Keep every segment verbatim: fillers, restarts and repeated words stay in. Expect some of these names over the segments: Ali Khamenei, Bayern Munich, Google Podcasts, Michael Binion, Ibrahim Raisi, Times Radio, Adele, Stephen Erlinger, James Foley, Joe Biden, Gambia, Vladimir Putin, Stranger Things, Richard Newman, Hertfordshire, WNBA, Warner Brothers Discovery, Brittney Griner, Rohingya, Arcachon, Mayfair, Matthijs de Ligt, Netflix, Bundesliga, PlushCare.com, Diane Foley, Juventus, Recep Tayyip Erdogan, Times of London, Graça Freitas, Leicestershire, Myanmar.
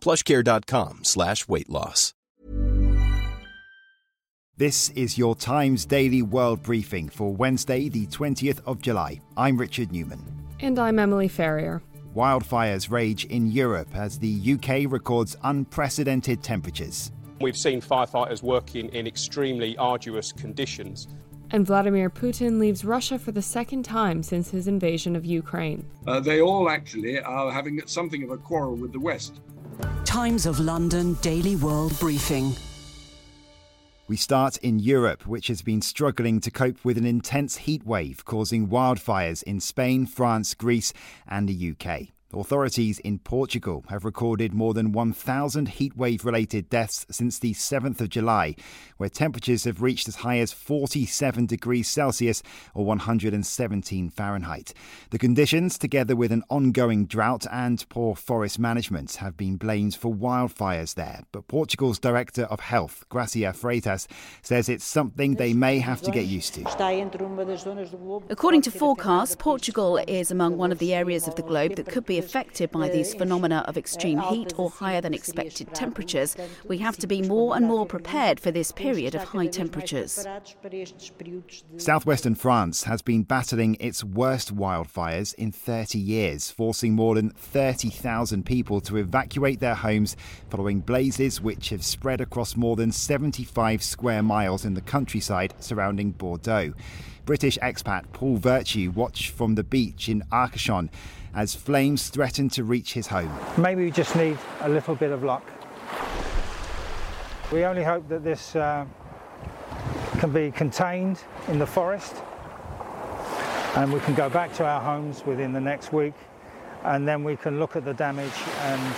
PlushCare.com slash weight loss. This is your Times Daily World Briefing for Wednesday, the twentieth of July. I'm Richard Newman. And I'm Emily Farrier. Wildfires rage in Europe as the U K records unprecedented temperatures. We've seen firefighters working in extremely arduous conditions. And Vladimir Putin leaves Russia for the second time since his invasion of Ukraine. Uh, they all actually are having something of a quarrel with the West. Times of London Daily World Briefing. We start in Europe, which has been struggling to cope with an intense heat wave causing wildfires in Spain, France, Greece and the U K. Authorities in Portugal have recorded more than one thousand heatwave-related deaths since the seventh of July, where temperatures have reached as high as forty-seven degrees Celsius or one hundred seventeen Fahrenheit. The conditions, together with an ongoing drought and poor forest management, have been blamed for wildfires there. But Portugal's Director of Health, Graça Freitas, says it's something they may have to get used to. According to forecasts, Portugal is among one of the areas of the globe that could be affected by these phenomena of extreme heat or higher than expected temperatures. We have to be more and more prepared for this period of high temperatures. Southwestern France has been battling its worst wildfires in thirty years, forcing more than thirty thousand people to evacuate their homes following blazes which have spread across more than seventy-five square miles in the countryside surrounding Bordeaux. British expat Paul Virtue watched from the beach in Arcachon as flames threatened to reach his home. Maybe we just need a little bit of luck. We only hope that this uh, can be contained in the forest and we can go back to our homes within the next week, and then we can look at the damage, and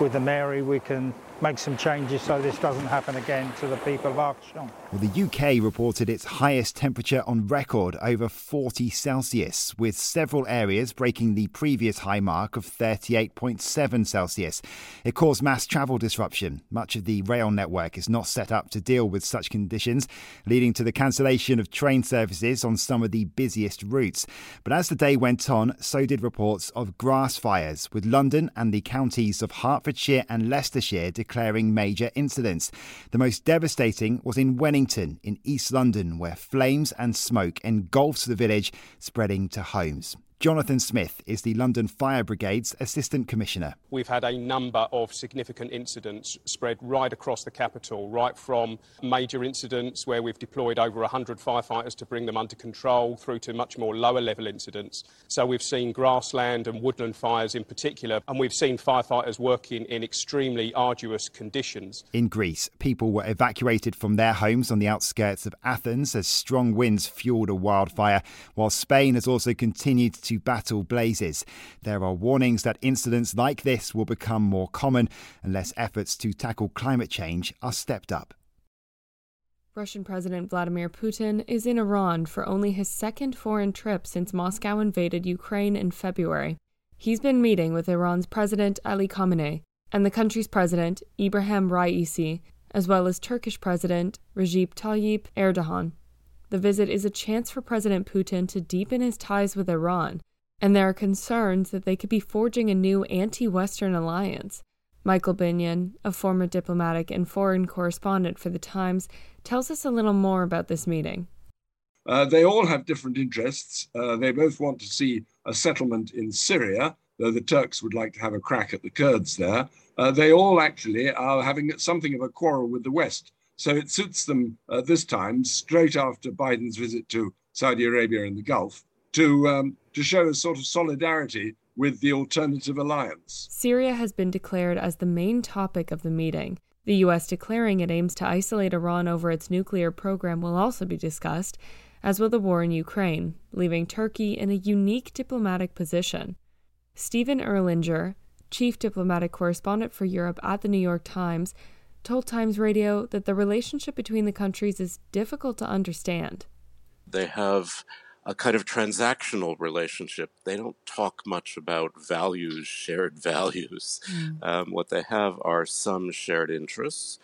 with the Mary we can make some changes so this doesn't happen again to the people of Arcachon. Well, the U K reported its highest temperature on record, over forty Celsius, with several areas breaking the previous high mark of thirty-eight point seven Celsius. It caused mass travel disruption. Much of the rail network is not set up to deal with such conditions, leading to the cancellation of train services on some of the busiest routes. But as the day went on, so did reports of grass fires, with London and the counties of Hertfordshire and Leicestershire declaring major incidents. The most devastating was in Wennington in East London, where flames and smoke engulfed the village, spreading to homes. Jonathan Smith is the London Fire Brigade's Assistant Commissioner. We've had a number of significant incidents spread right across the capital, right from major incidents where we've deployed over one hundred firefighters to bring them under control through to much more lower level incidents. So we've seen grassland and woodland fires in particular, and we've seen firefighters working in extremely arduous conditions. In Greece, people were evacuated from their homes on the outskirts of Athens as strong winds fueled a wildfire, while Spain has also continued to battle blazes. There are warnings that incidents like this will become more common unless efforts to tackle climate change are stepped up. Russian President Vladimir Putin is in Iran for only his second foreign trip since Moscow invaded Ukraine in February. He's been meeting with Iran's President Ali Khamenei and the country's president, Ibrahim Raisi, as well as Turkish President Recep Tayyip Erdogan. The visit is a chance for President Putin to deepen his ties with Iran, and there are concerns that they could be forging a new anti-Western alliance. Michael Binion, a former diplomatic and foreign correspondent for The Times, tells us a little more about this meeting. Uh, they all have different interests. Uh, they both want to see a settlement in Syria, though the Turks would like to have a crack at the Kurds there. Uh, they all actually are having something of a quarrel with the West. So it suits them uh, this time, straight after Biden's visit to Saudi Arabia and the Gulf, to um, to show a sort of solidarity with the alternative alliance. Syria has been declared as the main topic of the meeting. The U S declaring it aims to isolate Iran over its nuclear program will also be discussed, as will the war in Ukraine, leaving Turkey in a unique diplomatic position. Stephen Erlinger, chief diplomatic correspondent for Europe at the New York Times, told Times Radio that the relationship between the countries is difficult to understand. They have a kind of transactional relationship. They don't talk much about values, shared values. Mm. Um, what they have are some shared interests.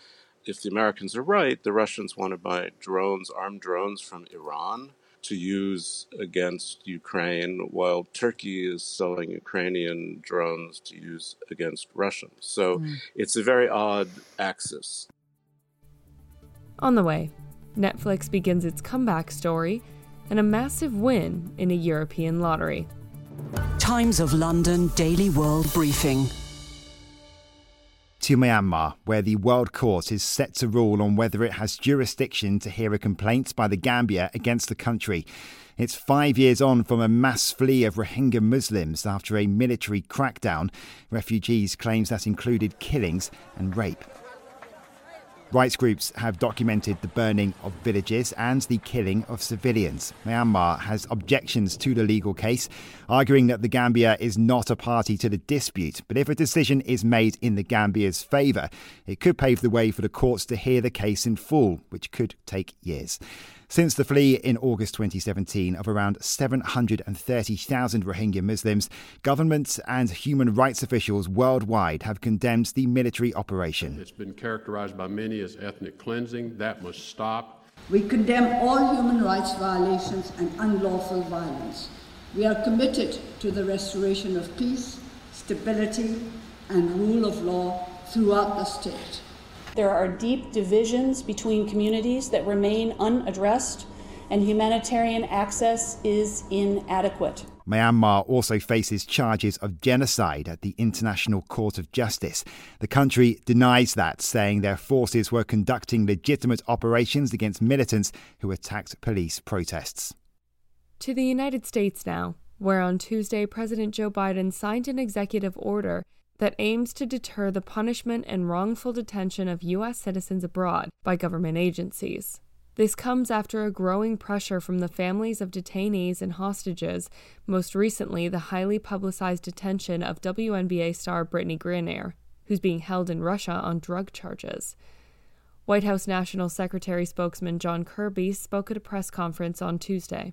If the Americans are right, the Russians want to buy drones, armed drones from Iran to use against Ukraine, while Turkey is selling Ukrainian drones to use against Russians. So mm. it's a very odd axis. On the way, Netflix begins its comeback story and a massive win in a European lottery. Times of London Daily World Briefing. To Myanmar, where the World Court is set to rule on whether it has jurisdiction to hear a complaint by the Gambia against the country. It's five years on from a mass flee of Rohingya Muslims after a military crackdown. Refugees claim that included killings and rape. Rights groups have documented the burning of villages and the killing of civilians. Myanmar has objections to the legal case, arguing that the Gambia is not a party to the dispute. But if a decision is made in the Gambia's favour, it could pave the way for the courts to hear the case in full, which could take years. Since the flee in August twenty seventeen of around seven hundred thirty thousand Rohingya Muslims, governments and human rights officials worldwide have condemned the military operation. It's been characterized by many as ethnic cleansing. That must stop. We condemn all human rights violations and unlawful violence. We are committed to the restoration of peace, stability, and rule of law throughout the state. There are deep divisions between communities that remain unaddressed, and humanitarian access is inadequate. Myanmar also faces charges of genocide at the International Court of Justice. The country denies that, saying their forces were conducting legitimate operations against militants who attacked police protests. To the United States now, where on Tuesday President Joe Biden signed an executive order that aims to deter the punishment and wrongful detention of U S citizens abroad by government agencies. This comes after a growing pressure from the families of detainees and hostages, most recently the highly publicized detention of W N B A star Brittney Griner, who's being held in Russia on drug charges. White House National Secretary spokesman John Kirby spoke at a press conference on Tuesday.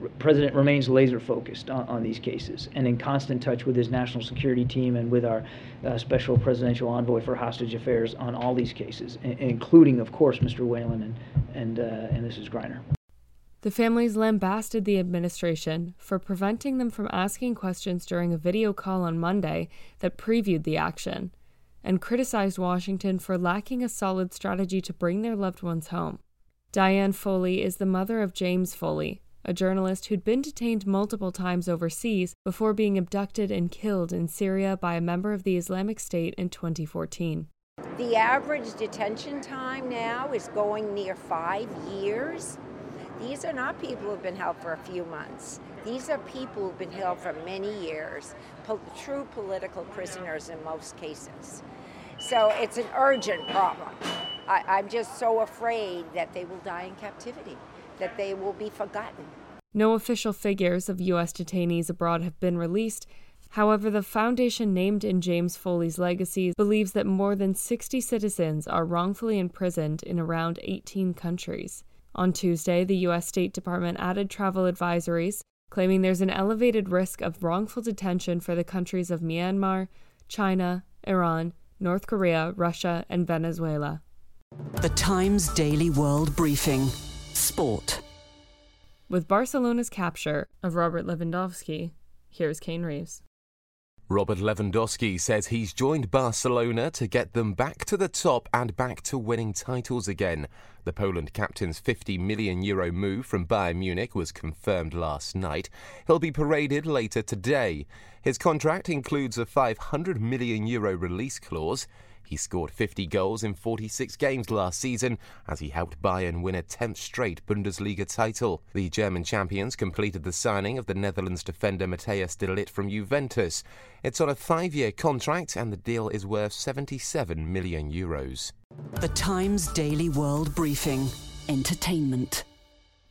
The President remains laser-focused on, on these cases and in constant touch with his national security team and with our uh, special presidential envoy for hostage affairs on all these cases, I- including, of course, Mister Whalen and, and, uh, and Missus Griner. The families lambasted the administration for preventing them from asking questions during a video call on Monday that previewed the action and criticized Washington for lacking a solid strategy to bring their loved ones home. Diane Foley is the mother of James Foley, a journalist who'd been detained multiple times overseas before being abducted and killed in Syria by a member of the Islamic State in twenty fourteen. The average detention time now is going near five years. These are not people who have been held for a few months. These are people who have been held for many years, po- true political prisoners in most cases. So it's an urgent problem. I- I'm just so afraid that they will die in captivity, that they will be forgotten. No official figures of U S detainees abroad have been released. However, the foundation named in James Foley's legacy believes that more than sixty citizens are wrongfully imprisoned in around eighteen countries. On Tuesday, the U S State Department added travel advisories, claiming there's an elevated risk of wrongful detention for the countries of Myanmar, China, Iran, North Korea, Russia, and Venezuela. The Times Daily World Briefing. Sport. With Barcelona's capture of Robert Lewandowski, here's Kane Reeves. Robert Lewandowski says he's joined Barcelona to get them back to the top and back to winning titles again. The Poland captain's fifty million euro move from Bayern Munich was confirmed last night. He'll be paraded later today. His contract includes a five hundred million euro release clause. He scored fifty goals in forty-six games last season as he helped Bayern win a tenth straight Bundesliga title. The German champions completed the signing of the Netherlands defender Matthijs de Ligt from Juventus. It's on a five-year contract and the deal is worth seventy-seven million euros. The Times Daily World Briefing. Entertainment.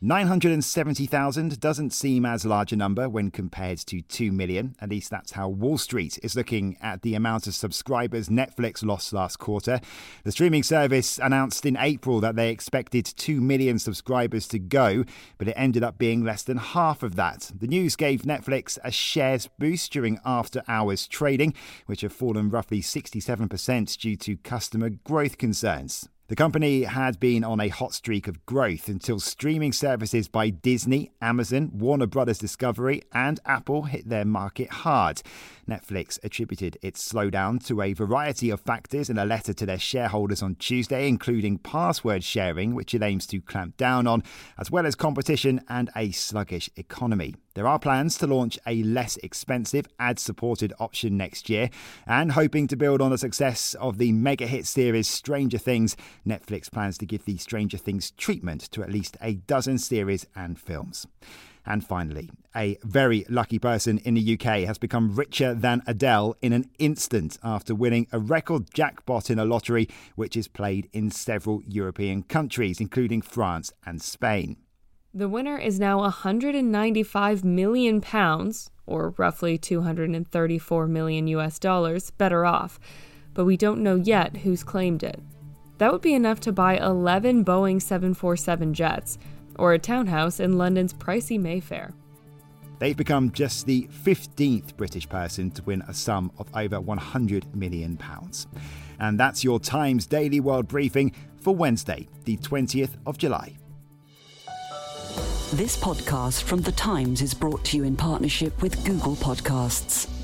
nine hundred seventy thousand doesn't seem as large a number when compared to two million. At least that's how Wall Street is looking at the amount of subscribers Netflix lost last quarter. The streaming service announced in April that they expected two million subscribers to go, but it ended up being less than half of that. The news gave Netflix a shares boost during after-hours trading, which have fallen roughly sixty-seven percent due to customer growth concerns. The company had been on a hot streak of growth until streaming services by Disney, Amazon, Warner Brothers Discovery and Apple hit their market hard. Netflix attributed its slowdown to a variety of factors in a letter to their shareholders on Tuesday, including password sharing, which it aims to clamp down on, as well as competition and a sluggish economy. There are plans to launch a less expensive ad-supported option next year, and hoping to build on the success of the mega-hit series Stranger Things, Netflix plans to give the Stranger Things treatment to at least a dozen series and films. And finally, a very lucky person in the U K has become richer than Adele in an instant after winning a record jackpot in a lottery which is played in several European countries, including France and Spain. The winner is now one hundred ninety-five million pounds, or roughly two hundred thirty-four million U S dollars, better off, but we don't know yet who's claimed it. That would be enough to buy eleven Boeing seven forty-seven jets, or a townhouse in London's pricey Mayfair. They've become just the fifteenth British person to win a sum of over one hundred million pounds. And that's your Times Daily World Briefing for Wednesday, the twentieth of July. This podcast from The Times is brought to you in partnership with Google Podcasts.